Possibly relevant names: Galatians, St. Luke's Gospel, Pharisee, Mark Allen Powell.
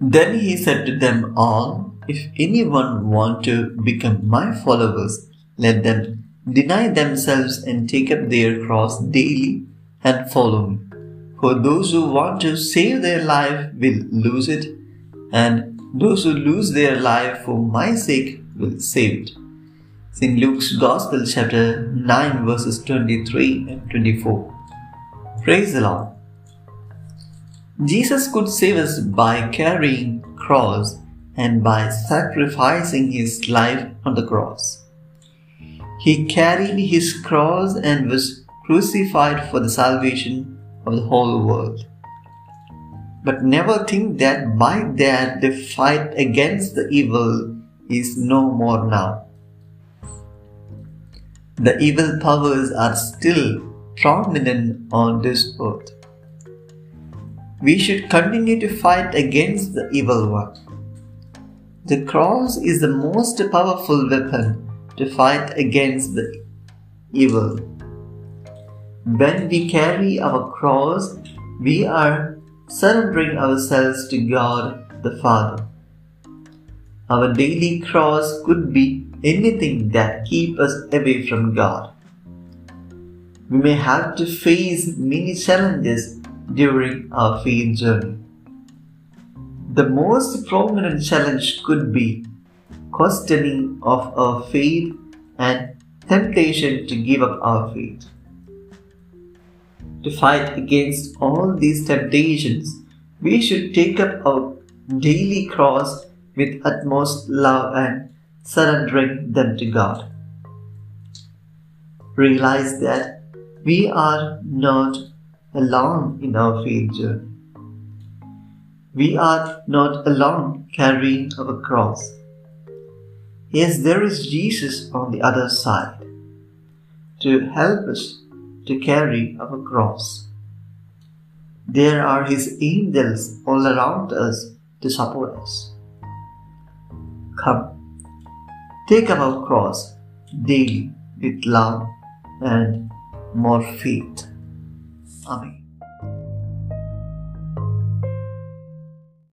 Then he said to them all, "If anyone want to become my followers, let them deny themselves and take up their cross daily and follow me. For those who want to save their life will lose it, and those who lose their life for my sake will save it." St. Luke's Gospel, chapter 9, verses 23 and 24. Praise the Lord. Jesus could save us by carrying cross and by sacrificing his life on the cross. He carried his cross and was crucified for the salvation of the whole world. But never think that by that the fight against the evil is no more now. The evil powers are still prominent on this earth. We should continue to fight against the evil one. The cross is the most powerful weapon to fight against the evil. When we carry our cross, we are surrendering ourselves to God the Father. Our daily cross could be anything that keeps us away from God. We may have to face many challenges during our faith journey. The most prominent challenge could be questioning of our faith and temptation to give up our faith. To fight against all these temptations, we should take up our daily cross with utmost love and surrendering them to God. Realize that we are not alone in our faith journey. We are not alone carrying our cross. Yes, there is Jesus on the other side to help us to carry our cross. There are his angels all around us to support us. Come, take up our cross daily with love and more faith. Amen.